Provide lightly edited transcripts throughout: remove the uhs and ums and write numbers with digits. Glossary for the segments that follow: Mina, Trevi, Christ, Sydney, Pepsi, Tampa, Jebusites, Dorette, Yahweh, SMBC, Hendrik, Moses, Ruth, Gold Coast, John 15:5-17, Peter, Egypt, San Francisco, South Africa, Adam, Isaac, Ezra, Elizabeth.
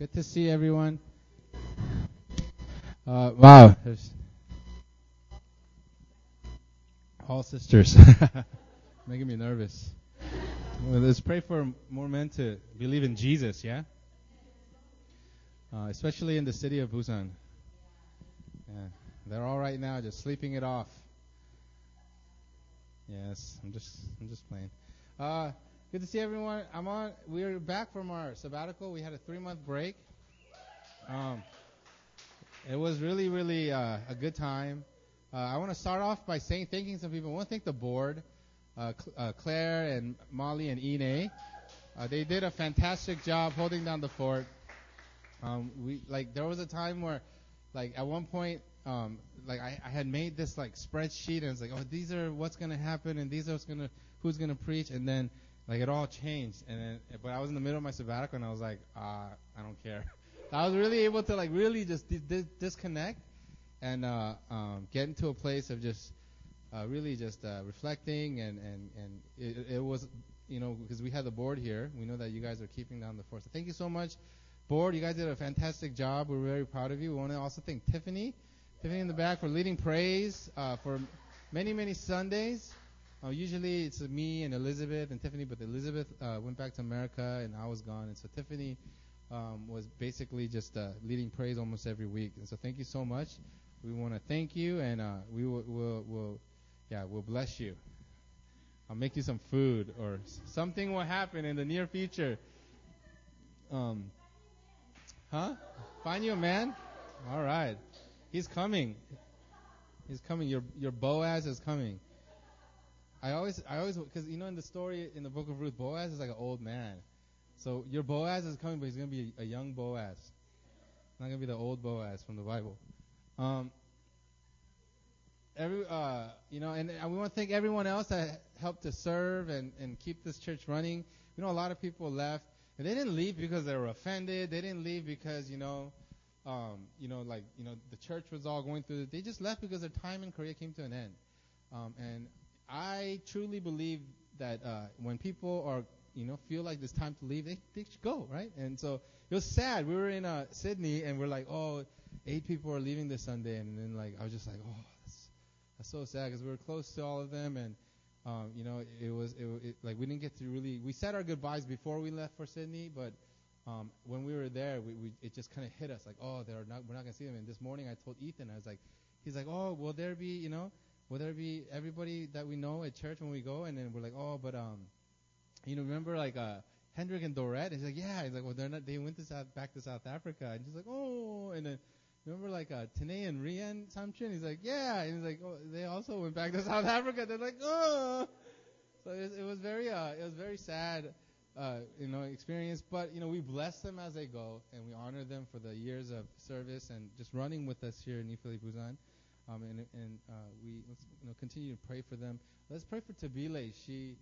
Good to see everyone. Wow. There's all sisters. Making me nervous. Well, let's pray for more men to believe in Jesus, yeah? Especially in the city of Busan. Yeah, they're all right now, just sleeping it off. Yes, I'm just playing. Good to see everyone. We're back from our sabbatical. We had a 3-month break. It was really, really a good time. I want to start off by thanking some people. I want to thank the board, Claire and Molly and Ine. They did a fantastic job holding down the fort. There was a time where, at one point, I had made this spreadsheet, and it's these are what's gonna happen, and these are who's gonna preach, and then it all changed, but I was in the middle of my sabbatical, and I was I don't care. I was really able to really just disconnect, and get into a place of just really just reflecting, and it was, because we had the board here, we know that you guys are keeping down the force. So thank you so much, board. You guys did a fantastic job. We're very proud of you. We want to also thank Tiffany in the back for leading praise for many, many Sundays. Usually it's me and Elizabeth and Tiffany, but Elizabeth went back to America and I was gone. And so Tiffany was basically just leading praise almost every week. And so thank you so much. We want to thank you, and we will bless you. I'll make you some food or something will happen in the near future. Huh? Find you a man? All right. He's coming. He's coming. Your Boaz is coming. I always, because in the story in the book of Ruth, Boaz is like an old man. So your Boaz is coming, but he's gonna be a young Boaz. Not gonna be the old Boaz from the Bible. And we want to thank everyone else that helped to serve and keep this church running. We know a lot of people left, and they didn't leave because they were offended. They didn't leave because the church was all going through it. They just left because their time in Korea came to an end. And I truly believe that when people are, feel like it's time to leave, they should go, right? And so it was sad. We were in Sydney, and we're 8 people are leaving this Sunday. And then, I was just that's so sad because we were close to all of them. And, we didn't get to we said our goodbyes before we left for Sydney, but when we were there, it just kind of hit us, we're not going to see them. And this morning I told Ethan, I was he's will there be, will there be everybody that we know at church when we go? And then we're remember Hendrik and Dorette? He's yeah. He's well, they went to back to South Africa. And he's oh. And then remember Tanae and Rian Samchin? He's yeah. And he's oh, they also went back to South Africa. They're oh. So it was very, sad. Experience, but we bless them as they go, and we honor them for the years of service and just running with us here in Ifili Busan, we continue to pray for them. Let's pray for Tabile. She,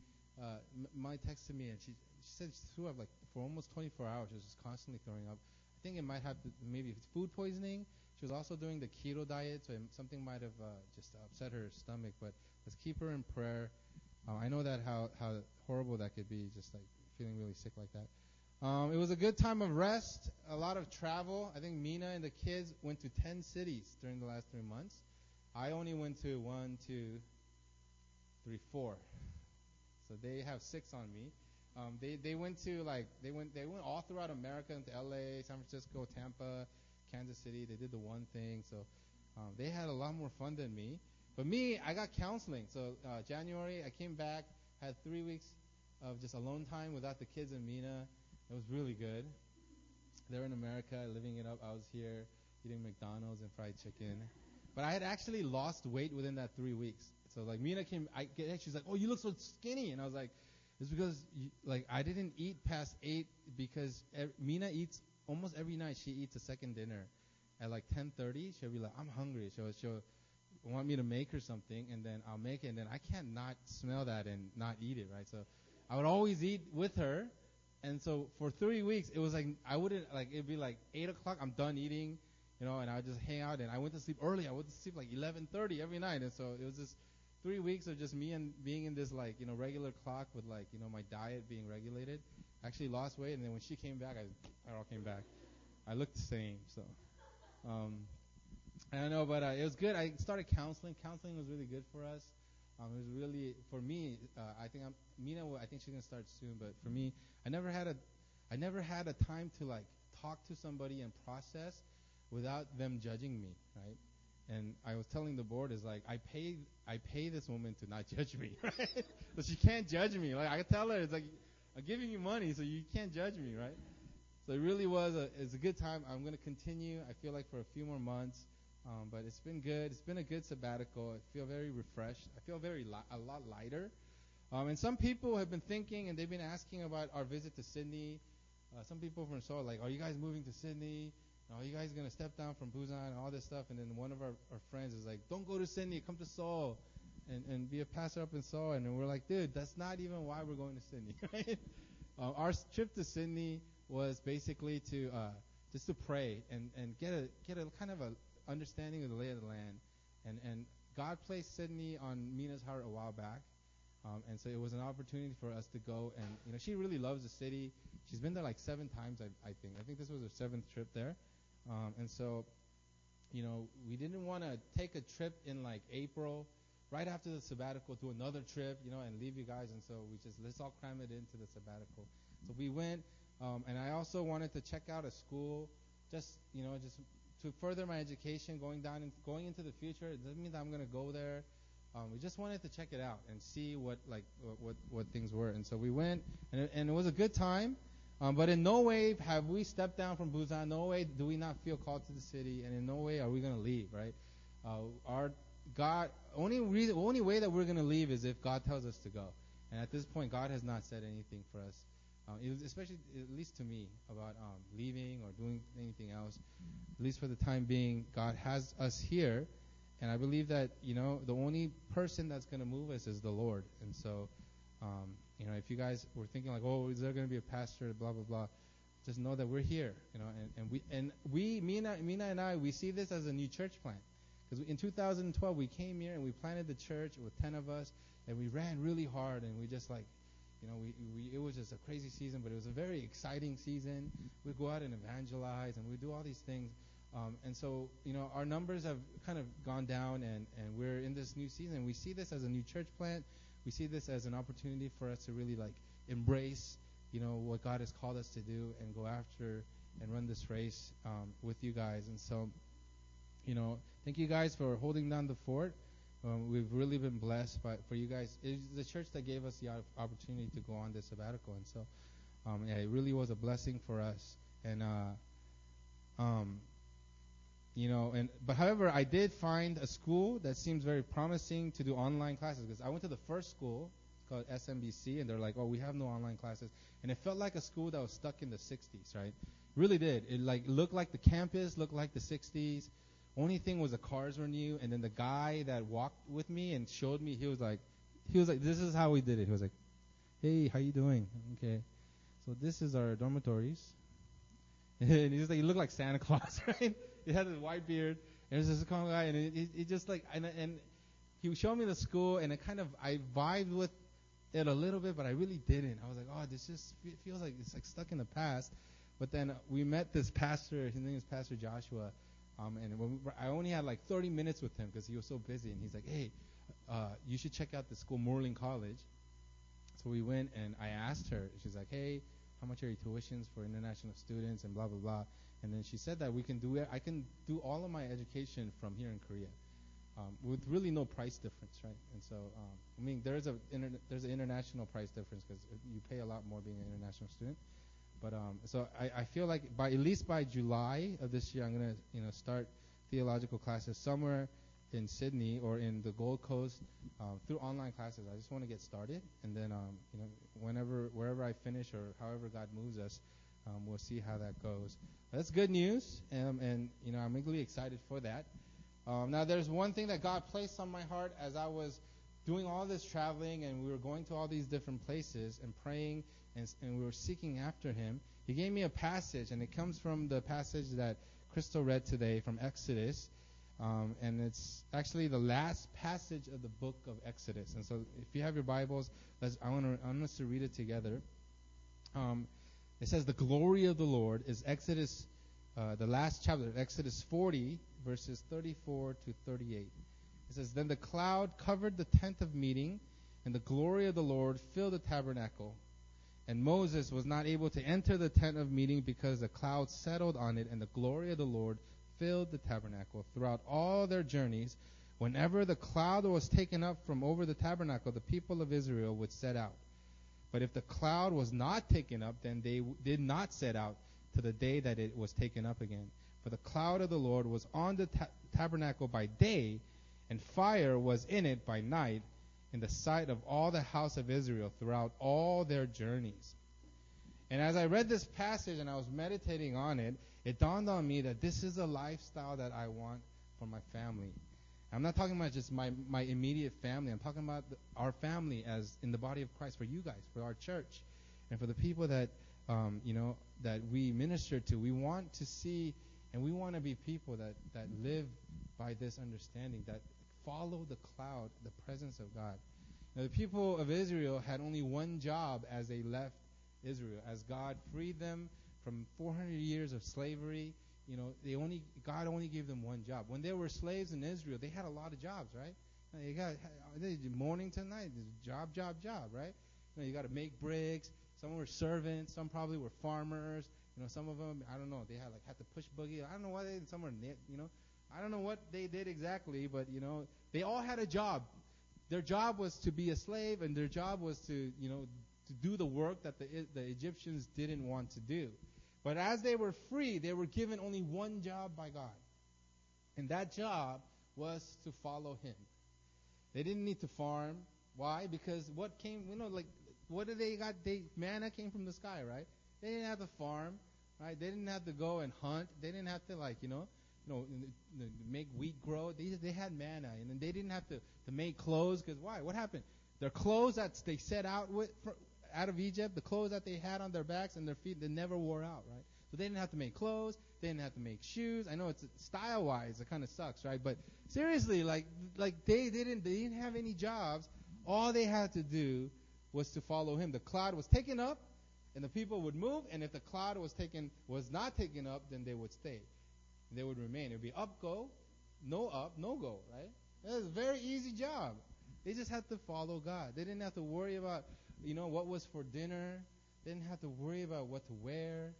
Mai texted me, and she said she threw up for almost 24 hours. She was just constantly throwing up. I think it might have maybe it's food poisoning. She was also doing the keto diet, so something might have just upset her stomach. But let's keep her in prayer. I know that how horrible that could be. Just feeling really sick like that. It was a good time of rest, a lot of travel. I think Mina and the kids went to 10 cities during the last 3 months. I only went to 4. So they have 6 on me. They went all throughout America, into LA, San Francisco, Tampa, Kansas City. They did the one thing. So they had a lot more fun than me. But me, I got counseling. So January, I came back, had 3 weeks of just alone time without the kids and Mina. It was really good. They're in America, living it up. I was here eating McDonald's and fried chicken. But I had actually lost weight within that 3 weeks. So Mina came, she's oh, you look so skinny. And I was it's because I didn't eat past 8 because Mina eats almost every night. She eats a second dinner at 10:30. She'll be I'm hungry. She'll want me to make her something, and then I'll make it. And then I can't not smell that and not eat it, right? So I would always eat with her, and so for 3 weeks, it was I wouldn't, it'd be 8 o'clock, I'm done eating, and I would just hang out, and I went to sleep early, 11:30 every night, and so it was just 3 weeks of just me and being in this, regular clock with, my diet being regulated. I actually lost weight, and then when she came back, it all came back. I look the same. So I don't know, but it was good. I started counseling. Counseling was really good for us. It was really, for me, I think Mina, I think she's going to start soon, but for me, I never had a time to like talk to somebody and process without them judging me, right? And I was telling the board, is like, I pay this woman to not judge me, right? So she can't judge me. Like, I tell her, it's like, I'm giving you money, so you can't judge me, right? So it really was it's a good time. I'm going to continue, I feel like, for a few more months. But it's been good. It's been a good sabbatical. I feel very refreshed. I feel a lot lighter. And some people have been thinking, and they've been asking about our visit to Sydney. Some people from Seoul are like, are you guys moving to Sydney? Are you guys going to step down from Busan and all this stuff? And then one of our friends is like, don't go to Sydney. Come to Seoul and be a pastor up in Seoul. And we're like, dude, that's not even why we're going to Sydney. Right? Our trip to Sydney was basically to just to pray and get a kind of a understanding of the lay of the land, and God placed Sydney on Mina's heart a while back, and so it was an opportunity for us to go. And you know, she really loves the city. She's been there like 7 times, I think this was her 7th trip there, and so, you know, we didn't want to take a trip in like April, right after the sabbatical, to another trip, you know, and leave you guys. And so we just, let's all cram it into the sabbatical. So we went, and I also wanted to check out a school, just to further my education, going into the future. It doesn't mean that I'm going to go there. We just wanted to check it out and see what things were. And so we went, and it was a good time. But in no way have we stepped down from Busan. No way do we not feel called to the city, and in no way are we going to leave. Right? Our God. Only way that we're going to leave is if God tells us to go. And at this point, God has not said anything for us. Especially, at least to me, about leaving or doing anything else. At least for the time being, God has us here, and I believe that, you know, the only person that's going to move us is the Lord. And so, you know, if you guys were thinking like, oh, is there going to be a pastor, blah blah blah, just know that we're here, you know, and we Mina and I, we see this as a new church plant, because in 2012 we came here and we planted the church with 10 of us, and we ran really hard, and we just like, you know, we it was just a crazy season, but it was a very exciting season. We go out and evangelize, and we do all these things. And so, you know, our numbers have kind of gone down, and we're in this new season. We see this as a new church plant. We see this as an opportunity for us to really, like, embrace, you know, what God has called us to do and go after and run this race with you guys. And so, you know, thank you guys for holding down the fort. We've really been blessed for you guys. It's the church that gave us the opportunity to go on this sabbatical, and so yeah, it really was a blessing for us. And you know, but however, I did find a school that seems very promising to do online classes, because I went to the first school, it's called SMBC, and they're like, oh, we have no online classes, and it felt like a school that was stuck in the 60s, right? Really did. It like looked like the campus looked like the 60s. Only thing was the cars were new, and then the guy that walked with me and showed me, he was like, this is how we did it. He was like, hey, how you doing? Okay, so this is our dormitories. And he was like, he looked like Santa Claus, right? He had this white beard, and there's this guy, and he just like, and he showed me the school, and it kind of, I vibed with it a little bit, but I really didn't. I was like, oh, this just feels like it's like stuck in the past. But then we met this pastor. His name is Pastor Joshua. And I only had like 30 minutes with him because he was so busy. And he's like, hey, you should check out the school, Moreland College. So we went, and I asked her. She's like, hey, how much are your tuitions for international students and blah, blah, blah. And then she said that we can do it. I can do all of my education from here in Korea with really no price difference, right? And so, I mean, there's an international price difference because you pay a lot more being an international student. But so I feel like at least by July of this year, I'm gonna, you know, start theological classes somewhere in Sydney or in the Gold Coast through online classes. I just want to get started, and then you know, wherever I finish or however God moves us, we'll see how that goes. That's good news, and you know, I'm really excited for that. Now, there's one thing that God placed on my heart as I was doing all this traveling, and we were going to all these different places and praying. And we were seeking after him. He gave me a passage, and it comes from the passage that Crystal read today from Exodus, and it's actually the last passage of the book of Exodus. And so, if you have your Bibles, I want us to read it together. It says, "The glory of the Lord is Exodus the last chapter, Exodus 40, verses 34 to 38. It says, "Then the cloud covered the tent of meeting, and the glory of the Lord filled the tabernacle. And Moses was not able to enter the tent of meeting because the cloud settled on it, and the glory of the Lord filled the tabernacle. Throughout all their journeys, whenever the cloud was taken up from over the tabernacle, the people of Israel would set out. But if the cloud was not taken up, then they did not set out to the day that it was taken up again. For the cloud of the Lord was on the tabernacle by day, and fire was in it by night, in the sight of all the house of Israel throughout all their journeys." And as I read this passage and I was meditating on it, it dawned on me that this is a lifestyle that I want for my family. I'm not talking about just my immediate family. I'm talking about our family as in the body of Christ, for you guys, for our church, and for the people that that we minister to. We want to see, and we want to be people that live by this understanding, that follow the cloud, the presence of God. Now, the people of Israel had only one job as they left Israel. As God freed them from 400 years of slavery, God only gave them one job. When they were slaves in Israel, they had a lot of jobs, right? You got morning to night, job, right? You got to make bricks. Some were servants. Some probably were farmers. Some of them, I don't know. They had to push buggy. I don't know why they did. Some were knit. I don't know what they did exactly, but they all had a job. Their job was to be a slave, and their job was to do the work that the Egyptians didn't want to do. But as they were free, they were given only one job by God. And that job was to follow him. They didn't need to farm. Why? Because what came, what did they got? Manna came from the sky, right? They didn't have to farm, right? They didn't have to go and hunt. They didn't have to, make wheat grow. They had manna. And they didn't have to make clothes. Because why? What happened? Their clothes that they set out with out of Egypt, the clothes that they had on their backs and their feet, they never wore out, right? So they didn't have to make clothes. They didn't have to make shoes. I know it's style-wise, it kind of sucks, right? But seriously, they didn't have any jobs. All they had to do was to follow him. The cloud was taken up, and the people would move. And if the cloud was not taken up, then they would stay. They would remain. It would be up, no go, right? That was a very easy job. They just had to follow God. They didn't have to worry about what was for dinner. They didn't have to worry about what to wear.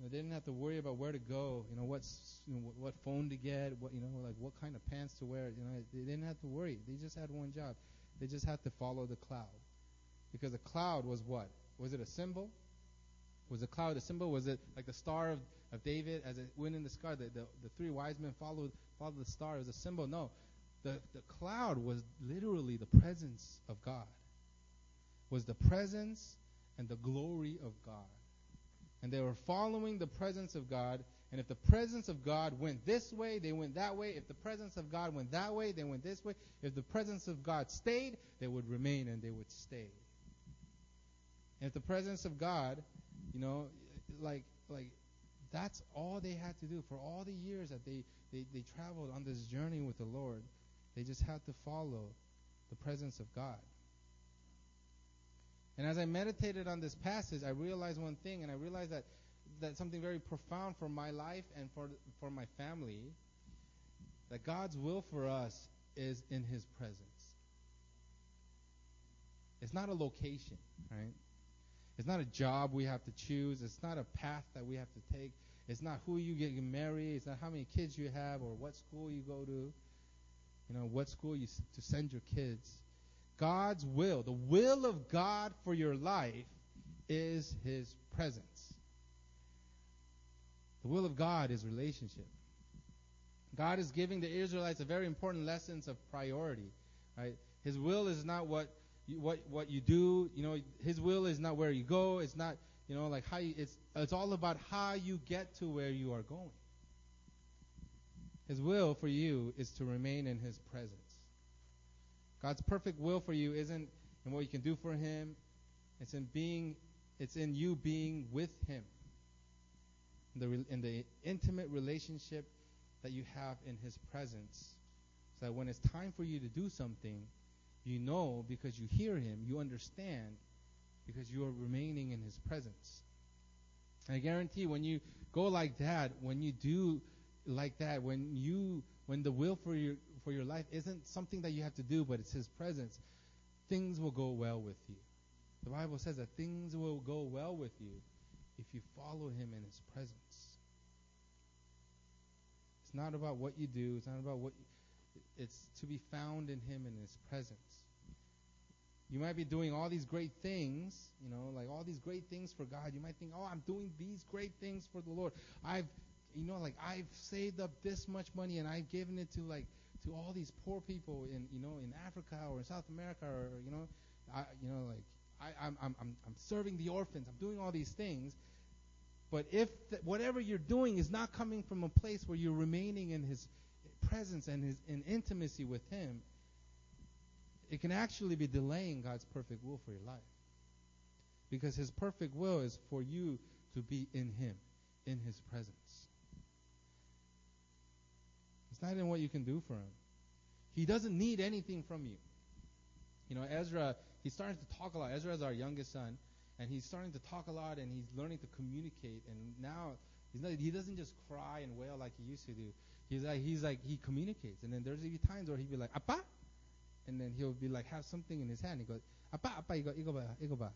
They didn't have to worry about where to go. What phone to get. What kind of pants to wear. They didn't have to worry. They just had one job. They just had to follow the cloud, because the cloud was what? Was it a symbol? Was the cloud a symbol? Was it like the star of David as it went in the sky? The three wise men followed the star. It was a symbol. No. The cloud was literally the presence of God, was the presence and the glory of God. And they were following the presence of God. And if the presence of God went this way, they went that way. If the presence of God went that way, they went this way. If the presence of God stayed, they would remain and they would stay. And if the presence of God, that's all they had to do for all the years that they traveled on this journey with the Lord. They just had to follow the presence of God. And as I meditated on this passage, I realized one thing, and I realized that something very profound for my life and for my family, that God's will for us is in his presence. It's not a location, right? It's not a job we have to choose. It's not a path that we have to take. It's not who you get married. It's not how many kids you have or what school you go to. What school you to send your kids. God's will, the will of God for your life, is his presence. The will of God is relationship. God is giving the Israelites a very important lesson of priority. Right? His will is not what you do. His will is not where you go. It's not how you. It's all about how you get to where you are going. His will for you is to remain in his presence. God's perfect will for you isn't in what you can do for him. It's in you being with him. In the intimate relationship that you have in his presence. So that when it's time for you to do something, because you hear him, you understand, because you are remaining in his presence. I guarantee when you go like that, when you do like that, when the will for your life isn't something that you have to do, but it's His presence, things will go well with you. The Bible says that things will go well with you if you follow Him in His presence. It's not about what you do. It's not about what it's to be found in Him in His presence. You might be doing all these great things, you know, like all these great things for God. You might think, oh, I'm doing these great things for the Lord. I've saved up this much money and I've given it to all these poor people in Africa or South America I'm serving the orphans. I'm doing all these things. But if whatever you're doing is not coming from a place where you're remaining in His presence and in intimacy with Him, it can actually be delaying God's perfect will for your life. Because His perfect will is for you to be in Him, in His presence. It's not in what you can do for Him. He doesn't need anything from you. You know, Ezra, he's starting to talk a lot. Ezra is our youngest son, and he's starting to talk a lot, and he's learning to communicate. And now he doesn't just cry and wail like he used to do. He's like he communicates. And then there's even times where he'd be like, Appa? And then he'll be like, have something in his hand. He goes, Appa, Appa, Igo ba.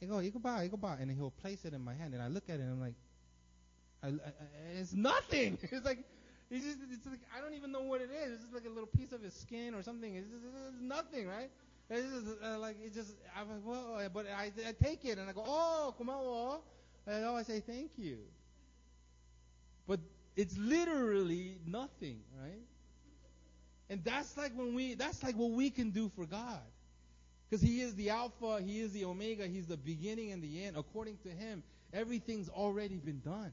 And then he'll place it in my hand. And I look at it, and I'm like, it's nothing. It's like I don't even know what it is. It's just like a little piece of his skin or something. It's nothing, right? I'm like, well, but I take it and I go, oh, kumawo. And I always say thank you. But it's literally nothing, right? And that's like what we can do for God. Because He is the Alpha, He is the Omega, He's the beginning and the end. According to Him, everything's already been done.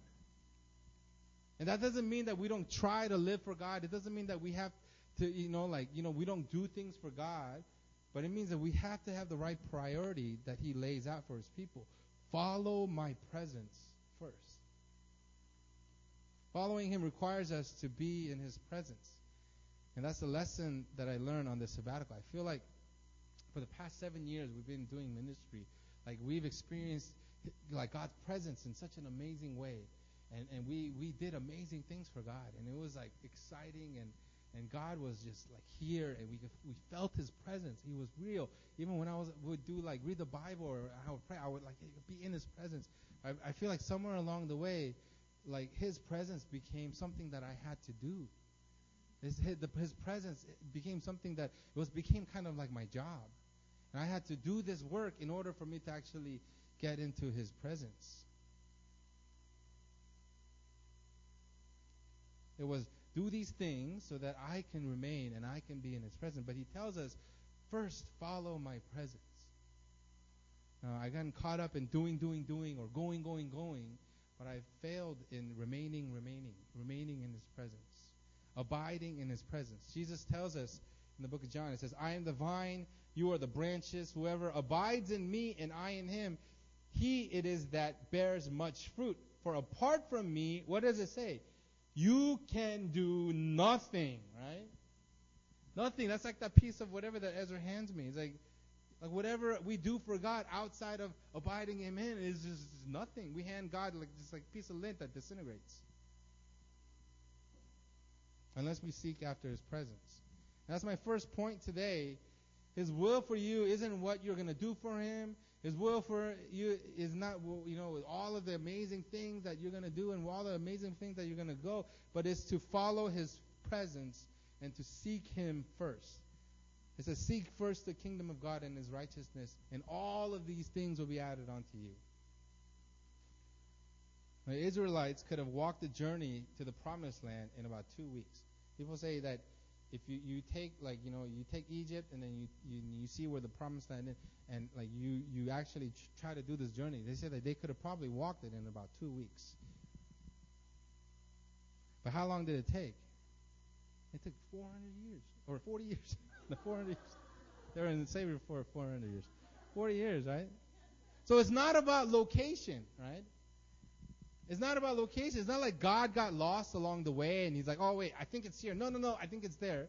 And that doesn't mean that we don't try to live for God. It doesn't mean that we have to, we don't do things for God. But it means that we have to have the right priority that He lays out for His people. Follow my presence first. Following Him requires us to be in His presence. And that's the lesson that I learned on this sabbatical. I feel like for the past 7 years we've been doing ministry. Like we've experienced like God's presence in such an amazing way. And we did amazing things for God. And it was like exciting and God was just like here, and we felt His presence. He was real. Even when I would do like read the Bible or I would pray, I would like be in His presence. I feel like somewhere along the way, like His presence became something that I had to do. His presence became something that became kind of like my job, and I had to do this work in order for me to actually get into His presence. It was, do these things so that I can remain and I can be in His presence. But He tells us, first, follow my presence. Now, I've gotten caught up in doing, or going, but I've failed in remaining in His presence, abiding in His presence. Jesus tells us in the book of John, it says, I am the vine, you are the branches. Whoever abides in me and I in him, he it is that bears much fruit. For apart from me, what does it say? You can do nothing, right? Nothing. That's like that piece of whatever that Ezra hands me. It's like whatever we do for God outside of abiding in Him is just nothing. We hand God like a piece of lint that disintegrates. Unless we seek after His presence. And that's my first point today. His will for you isn't what you're going to do for Him. His will for you is not, all of the amazing things that you're going to do and all the amazing things that you're going to go, but it's to follow His presence and to seek Him first. It says, seek first the kingdom of God and His righteousness, and all of these things will be added unto you. The Israelites could have walked the journey to the Promised Land in about 2 weeks. People say that if you take you take Egypt and then you see where the Promised Land is, and like you actually try to do this journey, they said that they could have probably walked it in about 2 weeks. But how long did it take? It took 400 years or 40 years. The 400 years. They were in slavery for 400 years. 40 years, right? So it's not about location, right? It's not about location. It's not like God got lost along the way and He's like, oh, wait, I think it's here. No, I think it's there.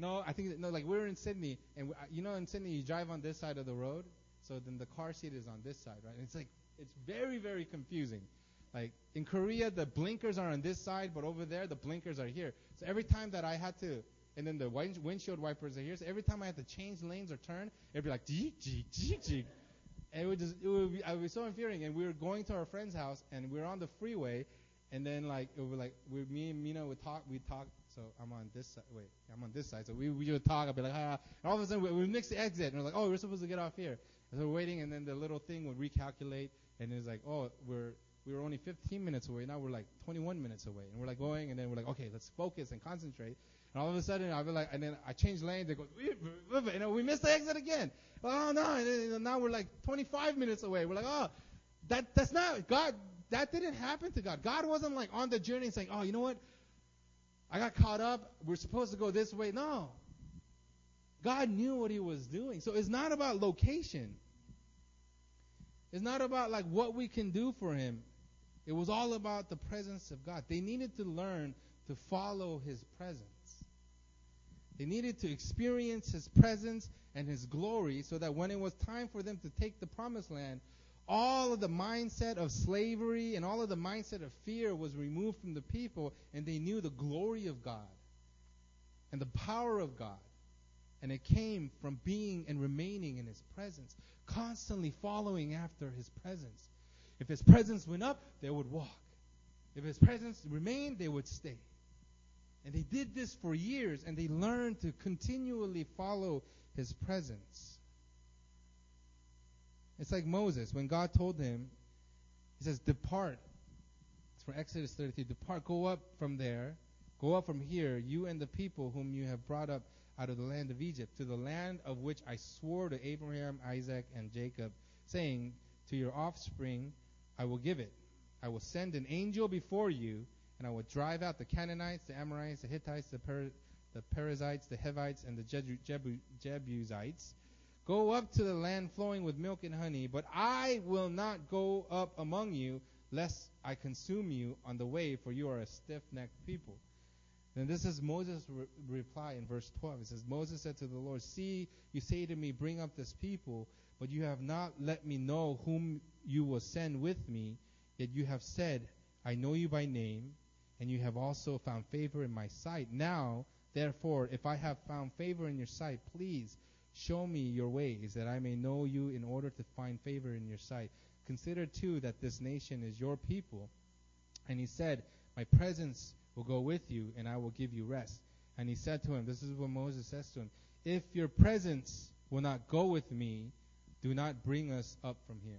Like we're in Sydney, and in Sydney you drive on this side of the road, so then the car seat is on this side, right? And it's like, it's very, very confusing. Like in Korea, the blinkers are on this side, but over there, the blinkers are here. So every time that I had to, and then the windshield wipers are here. So every time I had to change lanes or turn, it'd be like jeek, jeek, jeek, jeek. And I would be so infuriating. And we were going to our friend's house, and we were on the freeway, and then like it would be like me and Mina would talk. We'd talk. So I'm on this side. Wait, I'm on this side. So we would talk. I'd be like, ah. And all of a sudden we mixed the exit, and we're like, oh, we're supposed to get off here. And so we're waiting, and then the little thing would recalculate, and it was like, oh, we were only 15 minutes away. Now we're like 21 minutes away, and we're like going, and then we're like, okay, let's focus and concentrate. And all of a sudden, I'd be like, and then I change lanes. They go, you know, we missed the exit again. Oh no! And then, now we're like 25 minutes away. We're like, oh, that's not God. That didn't happen to God. God wasn't like on the journey saying, oh, you know what? I got caught up. We're supposed to go this way. No. God knew what he was doing. So it's not about location. It's not about like what we can do for him. It was all about the presence of God. They needed to learn to follow his presence. They needed to experience his presence and his glory so that when it was time for them to take the Promised Land, all of the mindset of slavery and all of the mindset of fear was removed from the people, and they knew the glory of God and the power of God. And it came from being and remaining in his presence, constantly following after his presence. If his presence went up, they would walk. If his presence remained, they would stay. And they did this for years, and they learned to continually follow his presence. It's like Moses, when God told him, he says, depart. It's from Exodus 33. Depart, go up from there. Go up from here, you and the people whom you have brought up out of the land of Egypt, to the land of which I swore to Abraham, Isaac, and Jacob, saying, to your offspring I will give it. I will send an angel before you, and I will drive out the Canaanites, the Amorites, the Hittites, the Perizzites, the Hivites, and the Jebusites. Go up to the land flowing with milk and honey, but I will not go up among you, lest I consume you on the way, for you are a stiff-necked people. And this is Moses' reply in verse 12. It says, Moses said to the Lord, see, you say to me, bring up this people, but you have not let me know whom you will send with me, yet you have said, I know you by name, and you have also found favor in my sight. Now, therefore, if I have found favor in your sight, please show me your ways, that I may know you in order to find favor in your sight. Consider, too, that this nation is your people. And he said, my presence will go with you, and I will give you rest. And he said to him, this is what Moses says to him, if your presence will not go with me, do not bring us up from here.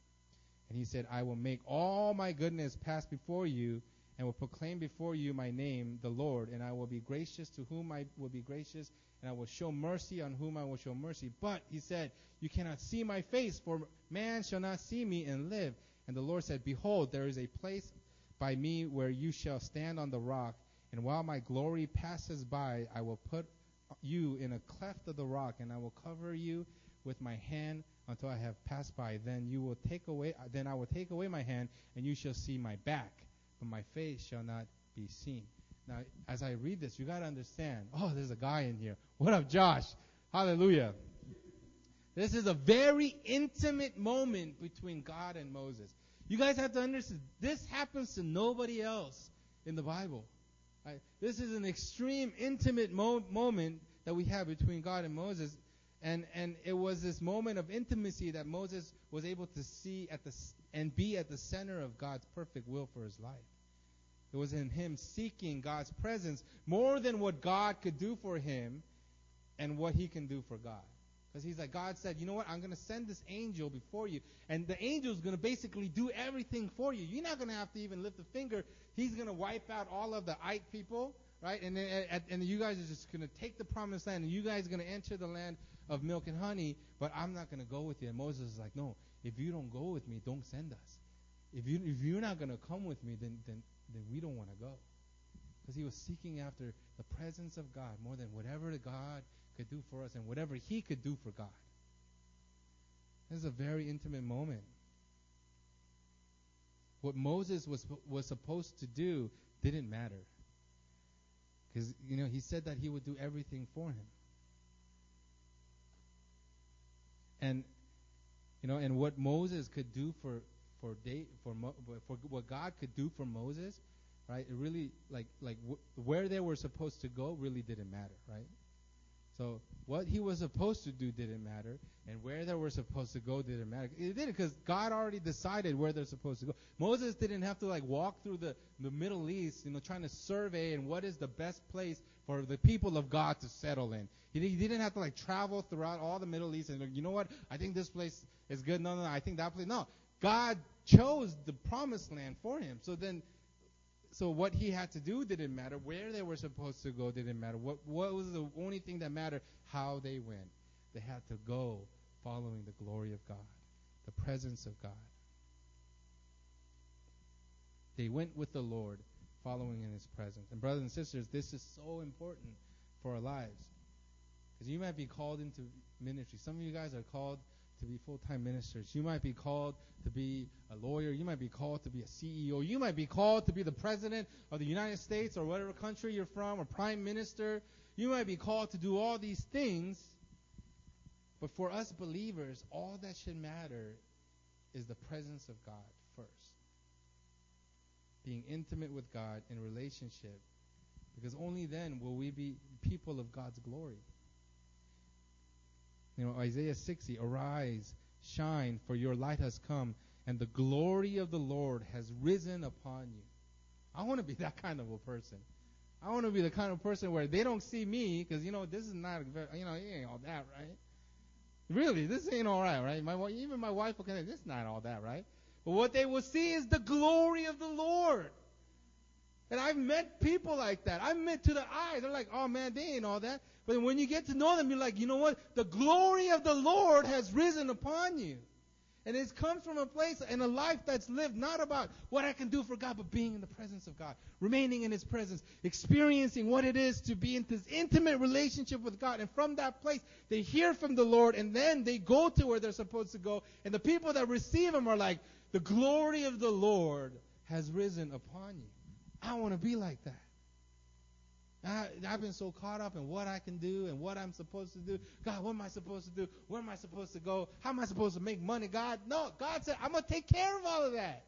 And he said, I will make all my goodness pass before you, and will proclaim before you my name, the Lord. And I will be gracious to whom I will be gracious, and I will show mercy on whom I will show mercy. But, he said, you cannot see my face, for man shall not see me and live. And the Lord said, behold, there is a place by me where you shall stand on the rock. And while my glory passes by, I will put you in a cleft of the rock, and I will cover you with my hand until I have passed by. Then I will take away my hand, and you shall see my back, but my face shall not be seen. Now, as I read this, you got to understand, oh, there's a guy in here. What up, Josh? Hallelujah. This is a very intimate moment between God and Moses. You guys have to understand, this happens to nobody else in the Bible. Right? This is an extreme intimate moment that we have between God and Moses. And it was this moment of intimacy that Moses was able to see and be at the center of God's perfect will for his life. It was in him seeking God's presence more than what God could do for him and what he can do for God. Because he's like, God said, you know what? I'm going to send this angel before you. And the angel's going to basically do everything for you. You're not going to have to even lift a finger. He's going to wipe out all of the Ite people, right? And then and you guys are just going to take the Promised Land, and you guys are going to enter the land of milk and honey, but I'm not going to go with you. And Moses is like, no, if you don't go with me, don't send us. If you're not going to come with me, then then we don't want to go. Because he was seeking after the presence of God more than whatever God could do for us and whatever he could do for God. This is a very intimate moment. What Moses was supposed to do didn't matter. Because, you know, he said that he would do everything for him. And, you know, and what Moses could do for what God could do for Moses, right? It really, where they were supposed to go really didn't matter, right? So what he was supposed to do didn't matter, and where they were supposed to go didn't matter. It didn't, because God already decided where they're supposed to go. Moses didn't have to walk through the Middle East, you know, trying to survey and what is the best place for the people of God to settle in. He didn't have to travel throughout all the Middle East and you know what? I think this place is good. No, I think that place. No, God chose the Promised Land for him. So what he had to do didn't matter. Where they were supposed to go didn't matter. What was the only thing that mattered? How they went. They had to go following the glory of God, the presence of God. They went with the Lord, following in his presence. And brothers and sisters, this is so important for our lives. Because you might be called into ministry. Some of you guys are called to be full-time ministers. You might be called to be a lawyer. You might be called to be a CEO. You might be called to be the president of the United States or whatever country you're from, or prime minister. You might be called to do all these things. But for us believers, all that should matter is the presence of God first. Being intimate with God in relationship, because only then will we be people of God's glory. You know, Isaiah 60, arise, shine, for your light has come, and the glory of the Lord has risen upon you. I want to be that kind of a person. I want to be the kind of person where they don't see me, because, you know, this is not, you know, it ain't all that, right? Really, this ain't all right? Even my wife will connect, this is not all that, right? But what they will see is the glory of the Lord. And I've met people like that. I've met to the eye. They're like, oh, man, they ain't all that. But when you get to know them, you're like, you know what? The glory of the Lord has risen upon you. And it comes from a place and a life that's lived not about what I can do for God, but being in the presence of God, remaining in his presence, experiencing what it is to be in this intimate relationship with God. And from that place, they hear from the Lord, and then they go to where they're supposed to go. And the people that receive him are like, the glory of the Lord has risen upon you. I want to be like that. I've been so caught up in what I can do and what I'm supposed to do. God, what am I supposed to do? Where am I supposed to go? How am I supposed to make money, God? No, God said, I'm going to take care of all of that.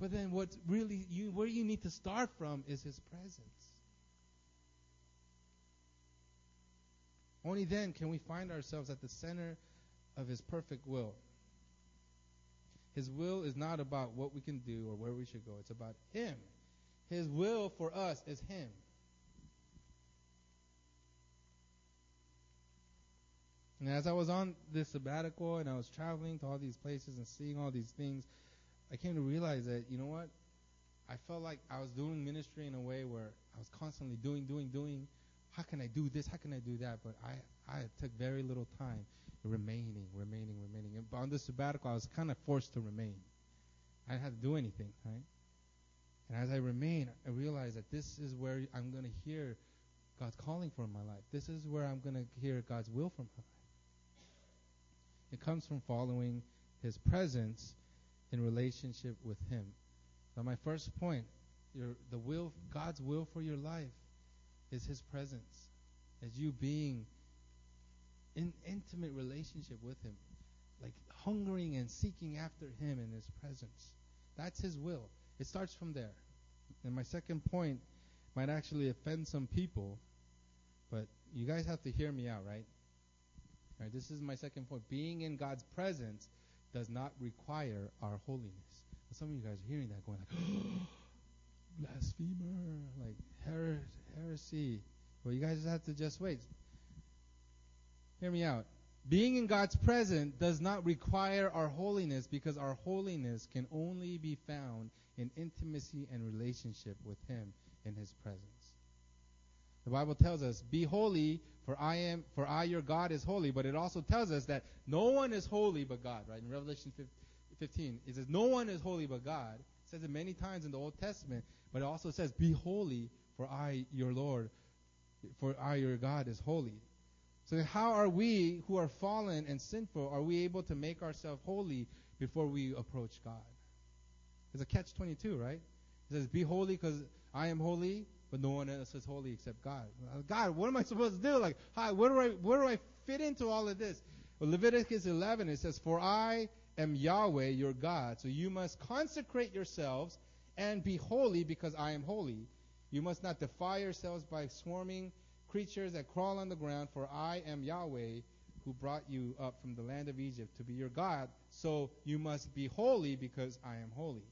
But then where you need to start from is his presence. Only then can we find ourselves at the center of his perfect will. His will is not about what we can do or where we should go. It's about him. His will for us is him. And as I was on this sabbatical and I was traveling to all these places and seeing all these things, I came to realize that, you know what? I felt like I was doing ministry in a way where I was constantly doing. How can I do this? How can I do that? But I took very little time remaining. And on this sabbatical, I was kind of forced to remain. I didn't have to do anything, right? And as I remain, I realized that this is where I'm going to hear God's calling for my life. This is where I'm going to hear God's will for my life. It comes from following his presence in relationship with him. So my first point, God's will for your life is his presence. As you being in intimate relationship with him, like hungering and seeking after him in his presence. That's his will. It starts from there. And my second point might actually offend some people, but you guys have to hear me out, right? All right, this is my second point. Being in God's presence does not require our holiness. But some of you guys are hearing that going like, blasphemer, like heresy. Well, you guys have to just wait. Hear me out. Being in God's presence does not require our holiness, because our holiness can only be found in intimacy and relationship with him in his presence. The Bible tells us, be holy, for I your God is holy. But it also tells us that no one is holy but God, right? In Revelation 15, it says, no one is holy but God. It says it many times in the Old Testament, but it also says, be holy, for I, your God, is holy. So then how are we who are fallen and sinful, are we able to make ourselves holy before we approach God? It's a catch-22, right? It says, be holy because I am holy, but no one else is holy except God. God, what am I supposed to do? Like, hi, where do I fit into all of this? Well, Leviticus 11, it says, for I am Yahweh, your God, so you must consecrate yourselves and be holy because I am holy. You must not defile yourselves by swarming creatures that crawl on the ground, for I am Yahweh who brought you up from the land of Egypt to be your God, so you must be holy because I am holy.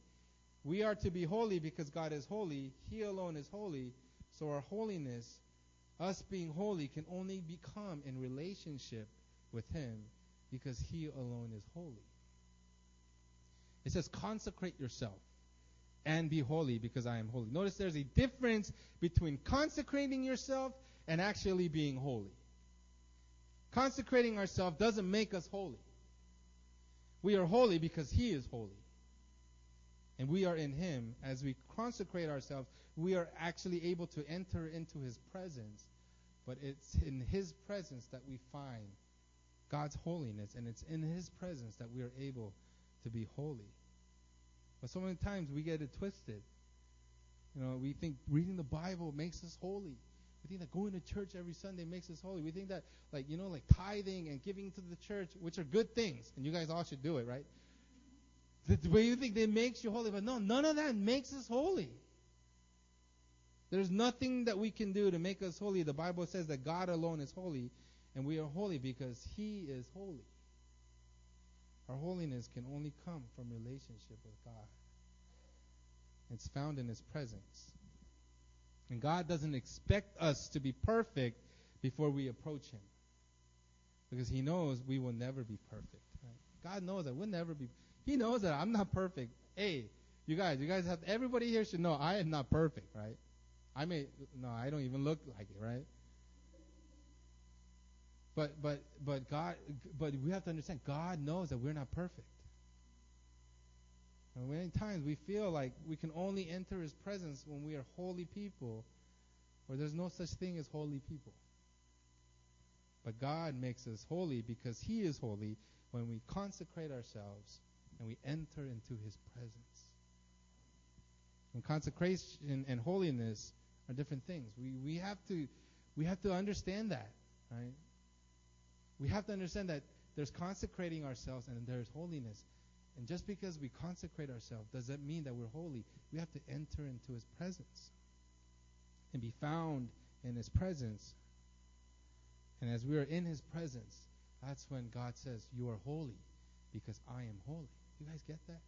We are to be holy because God is holy. He alone is holy. So our holiness, us being holy, can only become in relationship with Him because He alone is holy. It says, consecrate yourself and be holy because I am holy. Notice there's a difference between consecrating yourself and actually being holy. Consecrating ourselves doesn't make us holy. We are holy because He is holy. And we are in Him. As we consecrate ourselves, we are actually able to enter into His presence. But it's in His presence that we find God's holiness. And it's in His presence that we are able to be holy. But so many times we get it twisted. You know, we think reading the Bible makes us holy. We think that going to church every Sunday makes us holy. We think that, like tithing and giving to the church, which are good things. And you guys all should do it, right? The way you think that makes you holy. But no, none of that makes us holy. There's nothing that we can do to make us holy. The Bible says that God alone is holy, and we are holy because He is holy. Our holiness can only come from relationship with God. It's found in His presence. And God doesn't expect us to be perfect before we approach Him, because He knows we will never be perfect. Right? God knows that we'll never be perfect. He knows that I'm not perfect. Hey, you guys have, everybody here should know I am not perfect, right? I don't even look like it, right? But we have to understand God knows that we're not perfect. And many times we feel like we can only enter His presence when we are holy people, or there's no such thing as holy people. But God makes us holy because He is holy when we consecrate ourselves and we enter into His presence. And consecration and holiness are different things. We have to understand that, right? We have to understand that there's consecrating ourselves and there's holiness. And just because we consecrate ourselves, does that mean that we're holy? We have to enter into His presence and be found in His presence. And as we are in His presence, that's when God says, you are holy because I am holy. You guys get that?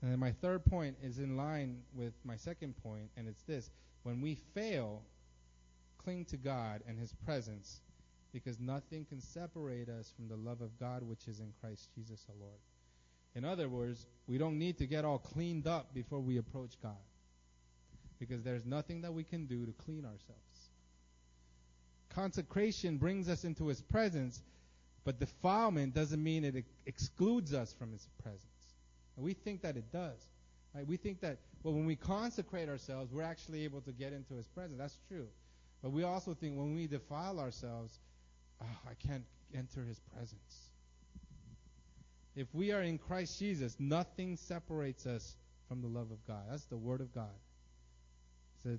And then my third point is in line with my second point, and it's this. When we fail, cling to God and His presence, because nothing can separate us from the love of God which is in Christ Jesus our Lord. In other words, we don't need to get all cleaned up before we approach God, because there's nothing that we can do to clean ourselves. Consecration brings us into His presence, but defilement doesn't mean it excludes us from His presence. And we think that it does. Right? We think that, well, when we consecrate ourselves, we're actually able to get into His presence. That's true. But we also think when we defile ourselves, I can't enter His presence. If we are in Christ Jesus, nothing separates us from the love of God. That's the Word of God. It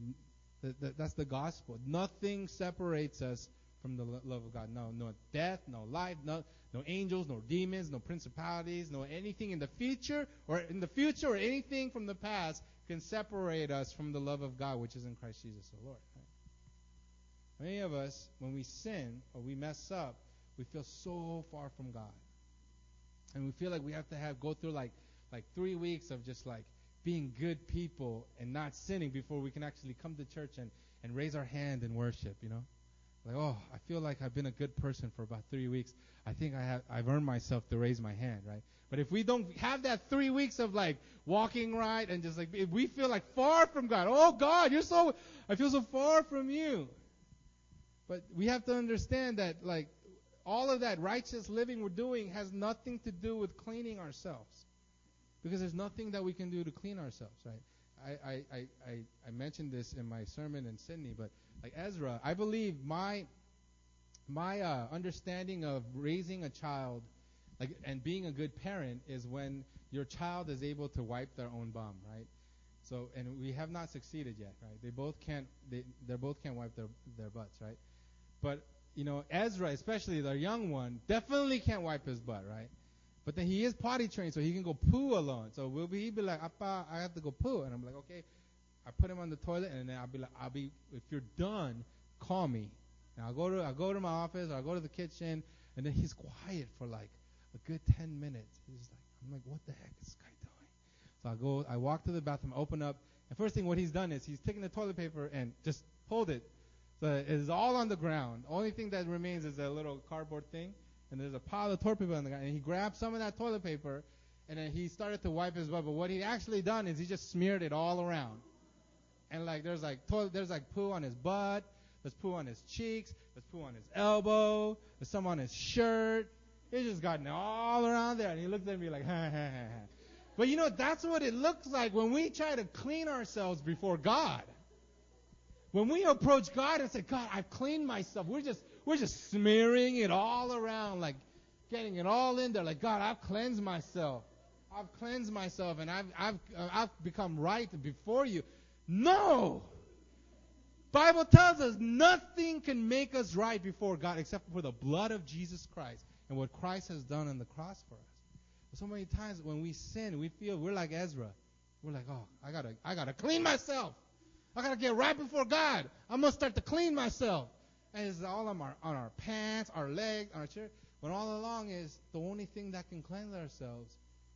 says, that's the gospel. Nothing separates us from the love of God. No death, no life, no angels, no demons, no principalities, no anything in the future or anything from the past can separate us from the love of God, which is in Christ Jesus our Lord. Right? Many of us, when we sin or we mess up, we feel so far from God, and we feel like we have to go through like 3 weeks of just like being good people and not sinning before we can actually come to church and raise our hand and worship, you know? Like, oh, I feel like I've been a good person for about 3 weeks. I think I've earned myself to raise my hand, right? But if we don't have that 3 weeks of like walking right and just like, if we feel like far from God. Oh God, I feel so far from you. But we have to understand that like All of that righteous living we're doing has nothing to do with cleaning ourselves, because there's nothing that we can do to clean ourselves, right? I mentioned this in my sermon in Sydney, but like Ezra, I believe my understanding of raising a child, like, and being a good parent is when your child is able to wipe their own bum, right? So, and we have not succeeded yet, right? They both can't wipe their butts, right? But you know, Ezra, especially the young one, definitely can't wipe his butt, right? But then he is potty trained, so he can go poo alone. So he'd be like, "Appa, I have to go poo," and I'm like, "Okay." I put him on the toilet, and then I'll be if you're done, call me. And I'll go to my office, or I'll go to the kitchen, and then he's quiet for like a good 10 minutes. He's just like, I'm like, "What the heck is this guy doing?" So I walk to the bathroom, open up, and first thing what he's done is he's taken the toilet paper and just pulled it. So it is all on the ground. Only thing that remains is a little cardboard thing. And there's a pile of toilet paper on the ground. And he grabbed some of that toilet paper, and then he started to wipe his butt. But what he actually done is he just smeared it all around. And like there's like poo on his butt. There's poo on his cheeks. There's poo on his elbow. There's some on his shirt. It's just gotten all around there. And he looked at me like, ha, ha, ha, ha. But you know, that's what it looks like when we try to clean ourselves before God. When we approach God and say, God, I've cleaned myself. We're just smearing it all around, like getting it all in there. Like, God, I've cleansed myself. I've cleansed myself, and I've become right before you. No. Bible tells us nothing can make us right before God except for the blood of Jesus Christ and what Christ has done on the cross for us. But so many times when we sin, we feel we're like Ezra. We're like, oh, I gotta clean myself. I gotta get right before God. I'm gonna start to clean myself. And it's all on our pants, our legs, our shirt. But all along is the only thing that can cleanse ourselves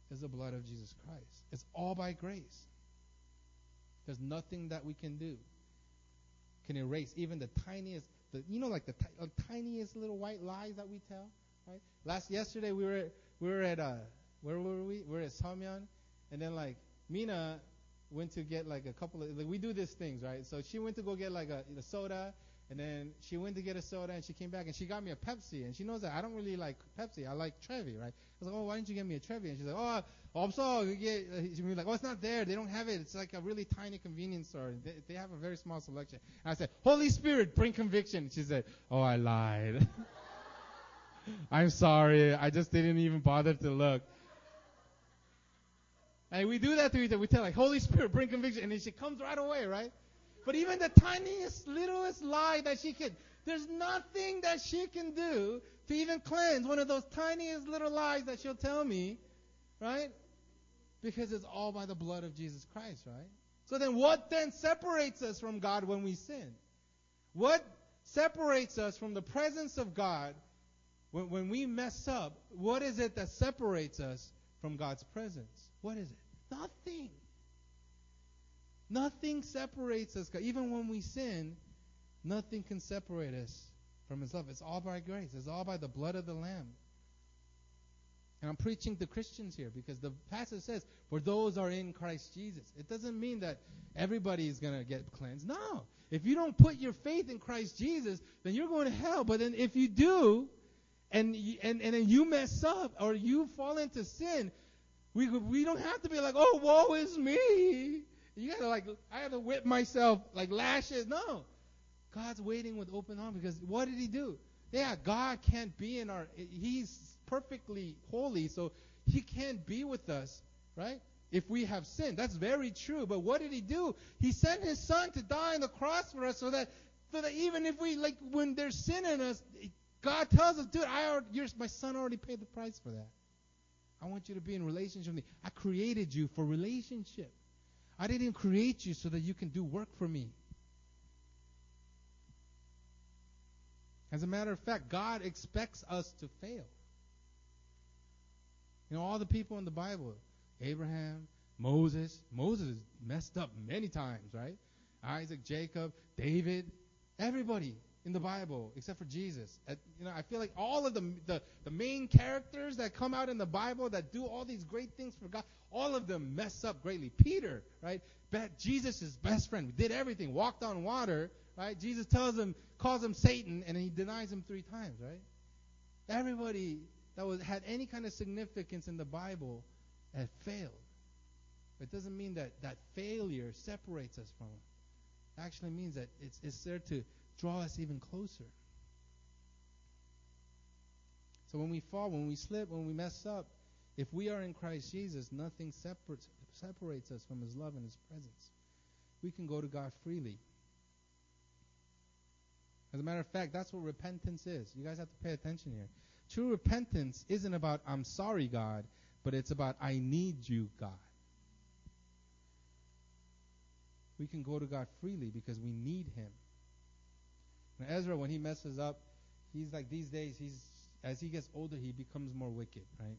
is the blood of Jesus Christ. It's all by grace. There's nothing that we can do can erase even the tiniest, the tiniest little white lies that we tell. Right? Yesterday we were at where were we? We were at Samyeon, and then like Mina went to get like a couple of, like, we do these things, right? So she went to go get like a soda. And then she went to get a soda, and she came back, and she got me a Pepsi. And she knows that I don't really like Pepsi. I like Trevi, right? I was like, oh, why didn't you get me a Trevi? And she's like, oh, I'm sorry. She was like, oh, it's not there. They don't have it. It's like a really tiny convenience store. They have a very small selection. And I said, Holy Spirit, bring conviction. And she said, oh, I lied. I'm sorry. I just didn't even bother to look. And we do that to each other. We tell, like, Holy Spirit, bring conviction. And then she comes right away, right? But even the tiniest, littlest lie that she could, there's nothing that she can do to even cleanse one of those tiniest little lies that she'll tell me, right? Because it's all by the blood of Jesus Christ, right? So then what then separates us from God when we sin? What separates us from the presence of God when we mess up? What is it that separates us from God's presence? What is it? Nothing. Nothing separates us. Even when we sin, nothing can separate us from His love. It's all by grace. It's all by the blood of the Lamb. And I'm preaching to Christians here because the passage says, for those are in Christ Jesus. It doesn't mean that everybody is going to get cleansed. No. If you don't put your faith in Christ Jesus, then you're going to hell. But then if you do, and then you mess up or you fall into sin, we don't have to be like, oh, woe is me. You gotta like, I had to whip myself like lashes. No, God's waiting with open arms because what did He do? Yeah, God can't be in our. He's perfectly holy, so He can't be with us, right? If we have sinned, that's very true. But what did He do? He sent His Son to die on the cross for us, so that even if we like when there's sin in us, God tells us, dude, my Son already paid the price for that. I want you to be in relationship with me. I created you for relationship. I didn't create you so that you can do work for me. As a matter of fact, God expects us to fail. You know, all the people in the Bible, Abraham, Moses messed up many times, right? Isaac, Jacob, David, everybody in the Bible except for Jesus. You know, I feel like all of the main characters that come out in the Bible that do all these great things for God, all of them mess up greatly. Peter, right? Jesus' best friend, did everything, walked on water, right? Jesus tells him, calls him Satan, and he denies him 3 times, right? Everybody that had any kind of significance in the Bible had failed. It doesn't mean that that failure separates us from Him. It actually means that it's there to draw us even closer. So when we fall, when we slip, when we mess up, if we are in Christ Jesus, nothing separates us from His love and His presence. We can go to God freely. As a matter of fact, that's what repentance is. You guys have to pay attention here. True repentance isn't about, I'm sorry, God, but it's about, I need you, God. We can go to God freely because we need Him. Now, Ezra, when he messes up, he's like these days, as he gets older, he becomes more wicked, right?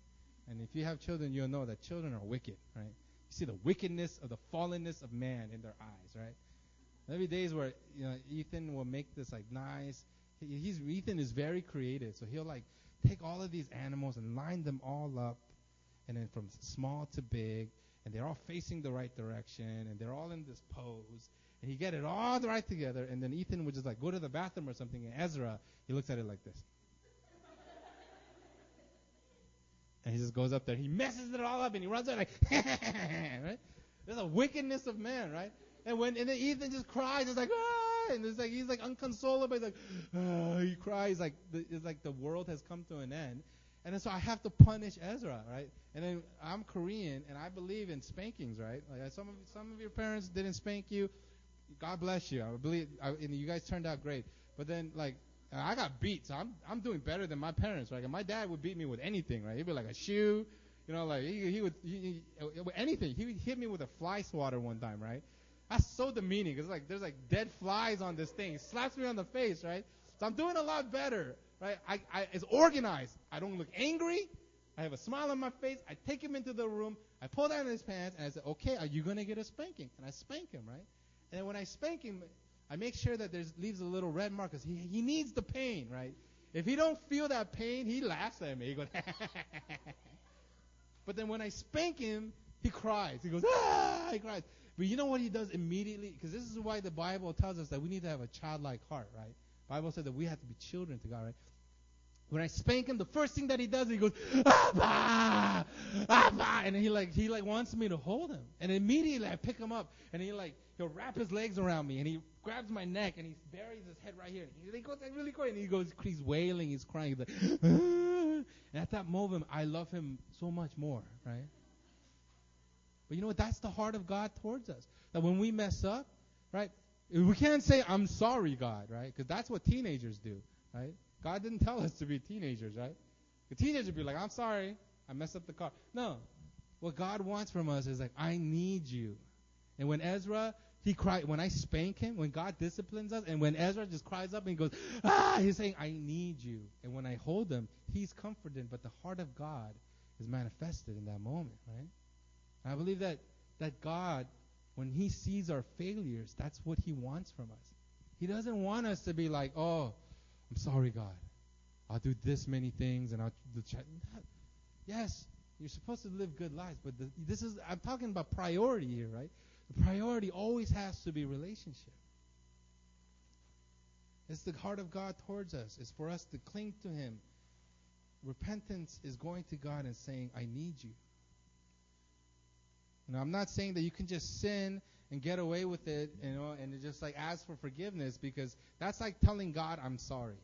And if you have children, you'll know that children are wicked, right? You see the wickedness of the fallenness of man in their eyes, right? There'll be days where, you know, Ethan will make this, like, nice. Ethan is very creative, so he'll, like, take all of these animals and line them all up, and then from small to big, and they're all facing the right direction, and they're all in this pose, and he get it all right together, and then Ethan would just, like, go to the bathroom or something, and Ezra, he looks at it like this. And he just goes up there. He messes it all up, and he runs out like, right? There's a wickedness of man, right? And then Ethan just cries. It's like, ah! And it's like he's like unconsolable. He's like, ah! He cries like it's like the world has come to an end. And then, so I have to punish Ezra, right? And then I'm Korean, and I believe in spankings, right? Like some of your parents didn't spank you. God bless you. I believe, and you guys turned out great. But then like. I got beat, so I'm doing better than my parents, right? And my dad would beat me with anything, right? He'd be like a shoe, you know, like he would anything. He would hit me with a fly swatter one time, right? That's so demeaning. It's like there's like dead flies on this thing. It slaps me on the face, right? So I'm doing a lot better, right? It's organized. I don't look angry. I have a smile on my face. I take him into the room. I pull down his pants, and I said, "Okay, are you gonna get a spanking?" And I spank him, right? And when I spank him, I make sure that there leaves a little red mark because he needs the pain, right? If he don't feel that pain, he laughs at me. He goes, but then when I spank him, he cries. He goes, ah! He cries. But you know what he does immediately? Because this is why the Bible tells us that we need to have a childlike heart, right? The Bible says that we have to be children to God, right? When I spank him, the first thing that he does, he goes, ah, ah, and he wants me to hold him. And immediately I pick him up, and he'll wrap his legs around me, and he grabs my neck, and he buries his head right here. And he goes, really quick, and he's wailing, he's crying, he's like, ah. And at that moment, I love him so much more, right? But you know what? That's the heart of God towards us. That when we mess up, right? We can't say, I'm sorry, God, right? Because that's what teenagers do, right? God didn't tell us to be teenagers, right? The teenagers would be like, I'm sorry, I messed up the car. No. What God wants from us is like, I need you. And when Ezra, he cried, when I spank him, when God disciplines us, and when Ezra just cries up and he goes, ah, he's saying, I need you. And when I hold him, he's comforted, but the heart of God is manifested in that moment, right? And I believe that God, when he sees our failures, that's what he wants from us. He doesn't want us to be like, oh, I'm sorry, God. I'll do this many things, and I'll try. Yes, you're supposed to live good lives, but I'm talking about priority here, right? The priority always has to be relationship. It's the heart of God towards us. It's for us to cling to Him. Repentance is going to God and saying, I need you. Now, I'm not saying that you can just sin and get away with it, you know, and just like ask for forgiveness, because that's like telling God, I'm sorry.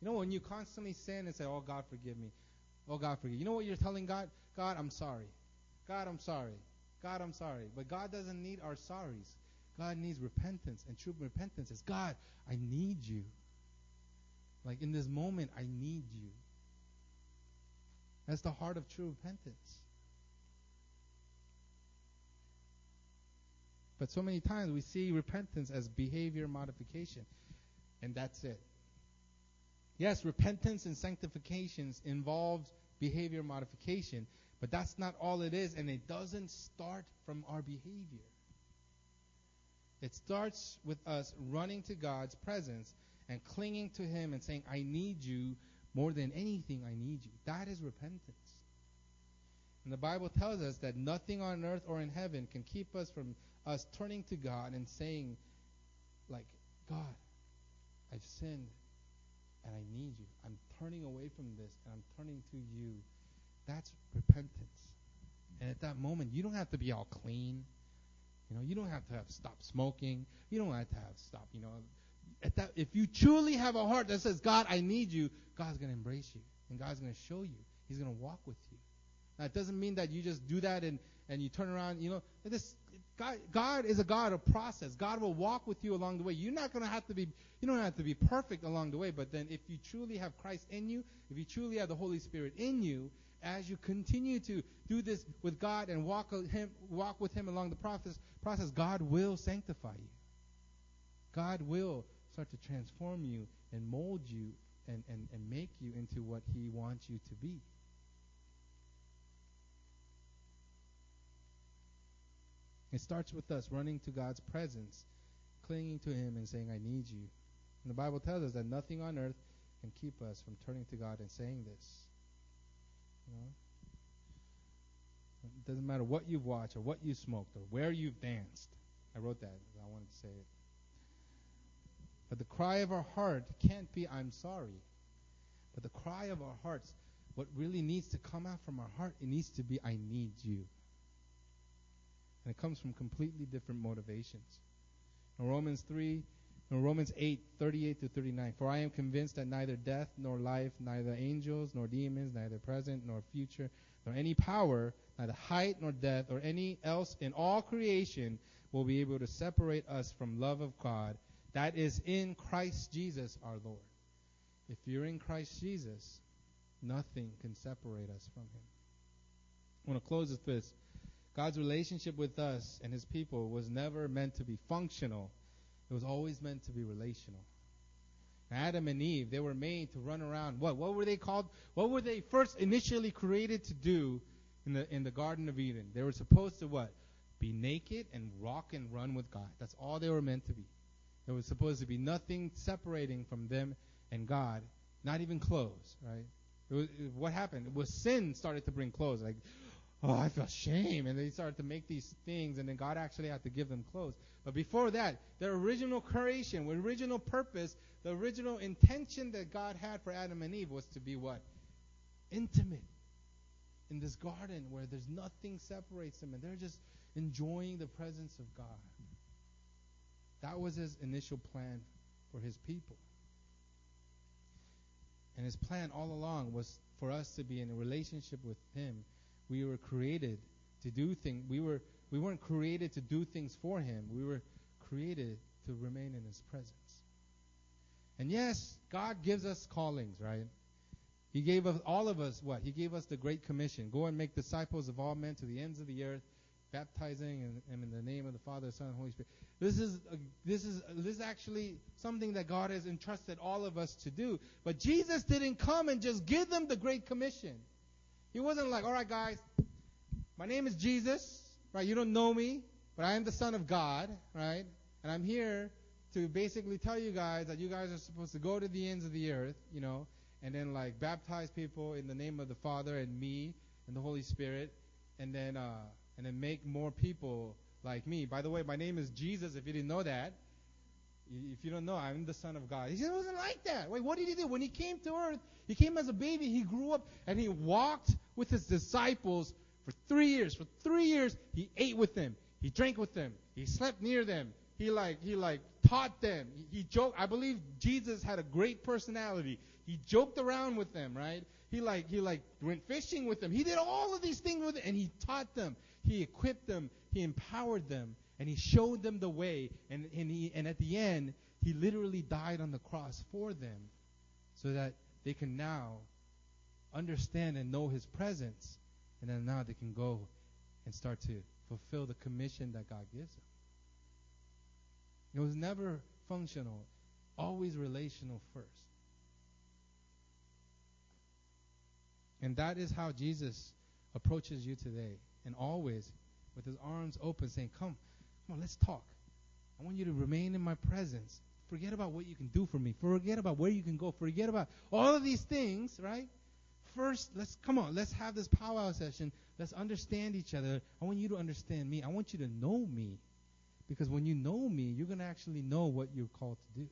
You know, when you constantly sin and say, oh, God, forgive me. Oh, God, forgive me. You know what you're telling God? God, I'm sorry. God, I'm sorry. God, I'm sorry. But God doesn't need our sorries. God needs repentance. And true repentance is, God, I need you. Like in this moment, I need you. That's the heart of true repentance. But so many times we see repentance as behavior modification, and that's it. Yes, repentance and sanctification involves behavior modification, but that's not all it is, and it doesn't start from our behavior. It starts with us running to God's presence and clinging to Him and saying, I need you more than anything, I need you. That is repentance. And the Bible tells us that nothing on earth or in heaven can keep us from us turning to God and saying, like, God, I've sinned. and I need you. I'm turning away from this, and I'm turning to you. That's repentance. And at that moment, you don't have to be all clean. You know, you don't have to have stopped smoking. You don't have to have stopped, you know. At that, if you truly have a heart that says, God, I need you, God's going to embrace you, and God's going to show you. He's going to walk with you. Now, it doesn't mean that you just do that and you turn around. You know, God is a God of process. God will walk with you along the way. You don't have to be perfect along the way. But then, if you truly have Christ in you, if you truly have the Holy Spirit in you, as you continue to do this with God and walk with Him along the process, God will sanctify you. God will start to transform you and mold you and make you into what He wants you to be. It starts with us running to God's presence, clinging to Him and saying, I need you. And the Bible tells us that nothing on earth can keep us from turning to God and saying this. You know? It doesn't matter what you've watched or what you smoked or where you've danced. I wrote that. I wanted to say it. But the cry of our heart can't be, I'm sorry. But the cry of our hearts, what really needs to come out from our heart, it needs to be, I need you. And it comes from completely different motivations. In Romans 8, 38 to 39, for I am convinced that neither death nor life, neither angels nor demons, neither present nor future, nor any power, neither height nor depth, or any else in all creation will be able to separate us from love of God that is in Christ Jesus our Lord. If you're in Christ Jesus, nothing can separate us from Him. I want to close with this. God's relationship with us and His people was never meant to be functional. It was always meant to be relational. Adam and Eve, they were made to run around. What were they called? What were they first initially created to do in the Garden of Eden? They were supposed to what? Be naked and walk and run with God. That's all they were meant to be. There was supposed to be nothing separating from them and God, not even clothes, right? What happened? It was sin started to bring clothes. Like, oh, I feel shame. And they started to make these things, and then God actually had to give them clothes. But before that, their original creation, the original purpose, the original intention that God had for Adam and Eve was to be what? Intimate. In this garden where there's nothing separates them, and they're just enjoying the presence of God. That was His initial plan for His people. And His plan all along was for us to be in a relationship with Him. We were created to do things. We weren't created to do things for Him. We were created to remain in His presence. And yes, God gives us callings, right? He gave us, all of us, what? He gave us the Great Commission. Go and make disciples of all men to the ends of the earth, baptizing and in the name of the Father, Son, and Holy Spirit. This is actually something that God has entrusted all of us to do. But Jesus didn't come and just give them the Great Commission. He wasn't like, all right, guys, my name is Jesus, right? You don't know me, but I am the Son of God, right? And I'm here to basically tell you guys that you guys are supposed to go to the ends of the earth, you know, and then like baptize people in the name of the Father and me and the Holy Spirit, and then make more people like me. By the way, my name is Jesus, if you didn't know that. If you don't know, I'm the Son of God. He wasn't like that. Wait, what did He do? When He came to earth, He came as a baby. He grew up, and He walked with His disciples for 3 years. For 3 years, He ate with them. He drank with them. He slept near them. He taught them. He joked. I believe Jesus had a great personality. He joked around with them, right? He went fishing with them. He did all of these things with them, and He taught them. He equipped them. He empowered them. And He showed them the way. And at the end, He literally died on the cross for them so that they can now understand and know His presence. And then now they can go and start to fulfill the commission that God gives them. It was never functional, always relational first. And that is how Jesus approaches you today. And always with His arms open saying, Come on, let's talk. I want you to remain in my presence. Forget about what you can do for me. Forget about where you can go. Forget about all of these things, right? First, let's have this powwow session. Let's understand each other. I want you to understand me. I want you to know me. Because when you know me, you're going to actually know what you're called to do.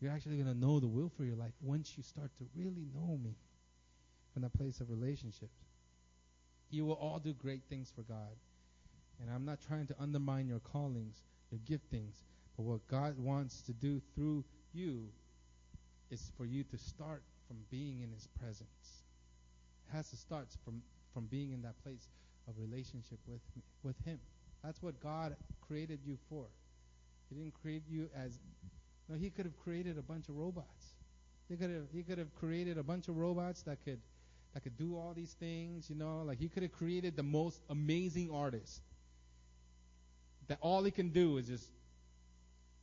You're actually going to know the will for your life once you start to really know me from that place of relationships. You will all do great things for God. And I'm not trying to undermine your callings, your giftings. But what God wants to do through you is for you to start from being in his presence. It has to start from being in that place of relationship with him. That's what God created you for. He didn't create you as... No, he could have created a bunch of robots. He could have created a bunch of robots that could do all these things, you know. Like, he could have created the most amazing artist that all he can do is just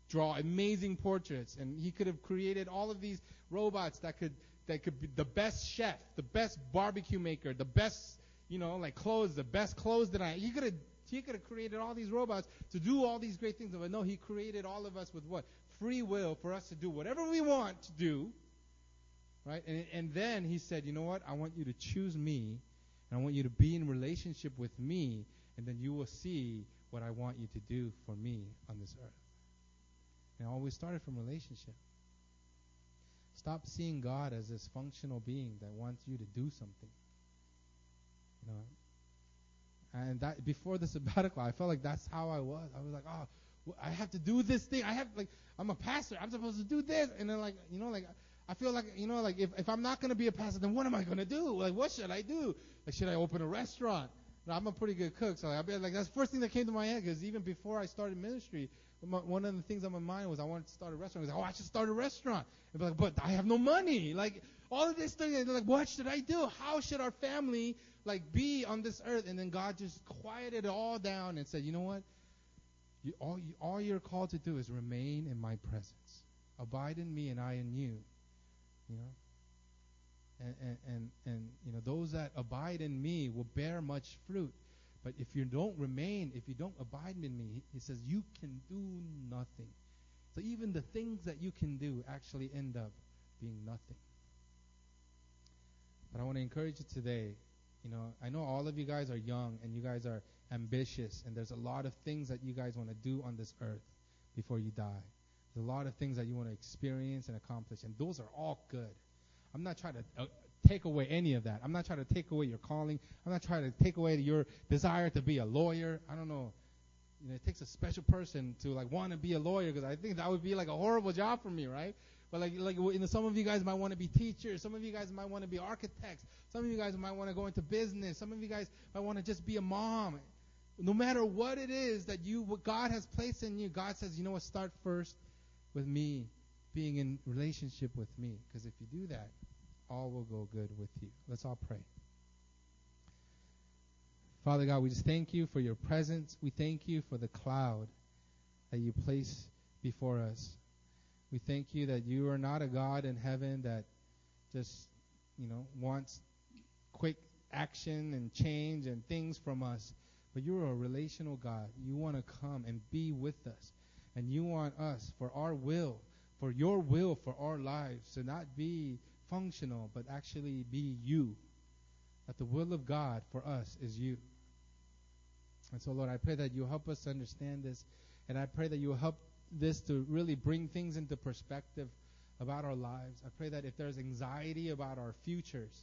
draw amazing portraits. And he could have created all of these robots that could be the best chef, the best barbecue maker, the best, you know, like clothes, the best clothes that I... He could have created all these robots to do all these great things. But no, he created all of us with what? Free will for us to do whatever we want to do, right? And then he said, you know what? I want you to choose me, and I want you to be in relationship with me, and then you will see what I want you to do for me on this earth. And it always started from relationship. Stop seeing God as this functional being that wants you to do something. You know, and that before the sabbatical, I felt like that's how I was. I was like, oh, I have to do this thing. I have, like, I'm a pastor. I'm supposed to do this. And then, like, you know, like, I feel like, you know, like, if I'm not going to be a pastor, then what am I going to do? Like, what should I do? Like, should I open a restaurant? Now, I'm a pretty good cook. So, like, that's the first thing that came to my head. Because even before I started ministry, one of the things on my mind was I wanted to start a restaurant. I was like, oh, I should start a restaurant. And be like, but I have no money. Like, all of this thing. And like, what should I do? How should our family, like, be on this earth? And then God just quieted it all down and said, you know what? All you're called to do is remain in my presence. Abide in me and I in you. You know? And you know, those that abide in me will bear much fruit. But if you don't remain, if you don't abide in me, he says, you can do nothing. So even the things that you can do actually end up being nothing. But I want to encourage you today. You know, I know all of you guys are young and you guys are ambitious, and there's a lot of things that you guys want to do on this earth before you die. There's a lot of things that you want to experience and accomplish, and those are all good. I'm not trying to take away any of that. I'm not trying to take away your calling. I'm not trying to take away your desire to be a lawyer. I don't know. You know, it takes a special person to, like, want to be a lawyer, because I think that would be, like, a horrible job for me, right? But, like you know, some of you guys might want to be teachers. Some of you guys might want to be architects. Some of you guys might want to go into business. Some of you guys might want to just be a mom. No matter what it is that what God has placed in you, God says, you know what, start first with me, being in relationship with me. Because if you do that, all will go good with you. Let's all pray. Father God, we just thank you for your presence. We thank you for the cloud that you place before us. We thank you that you are not a God in heaven that just, you know, wants quick action and change and things from us. But you are a relational God. You want to come and be with us. And you want us for our will, for your will for our lives, to not be functional, but actually be you. That the will of God for us is you. And so, Lord, I pray that you help us to understand this. And I pray that you help this to really bring things into perspective about our lives. I pray that if there's anxiety about our futures,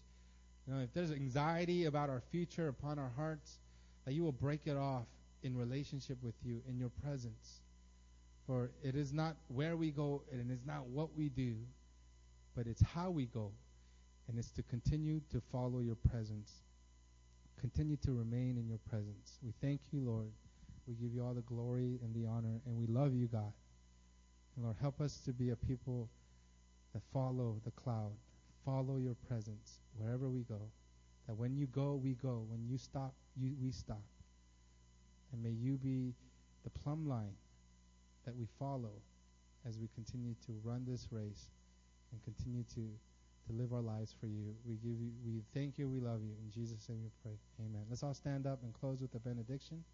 you know, if there's anxiety about our future upon our hearts, that you will break it off in relationship with you, in your presence. For it is not where we go, and it is not what we do, but it's how we go. And it's to continue to follow your presence. Continue to remain in your presence. We thank you, Lord. We give you all the glory and the honor, and we love you, God. And Lord, help us to be a people that follow the cloud, follow your presence wherever we go. That when you go, we go. When you stop, we stop. And may you be the plumb line that we follow as we continue to run this race and continue to live our lives for you. We thank you, we love you. In Jesus' name we pray. Amen. Let's all stand up and close with the benediction.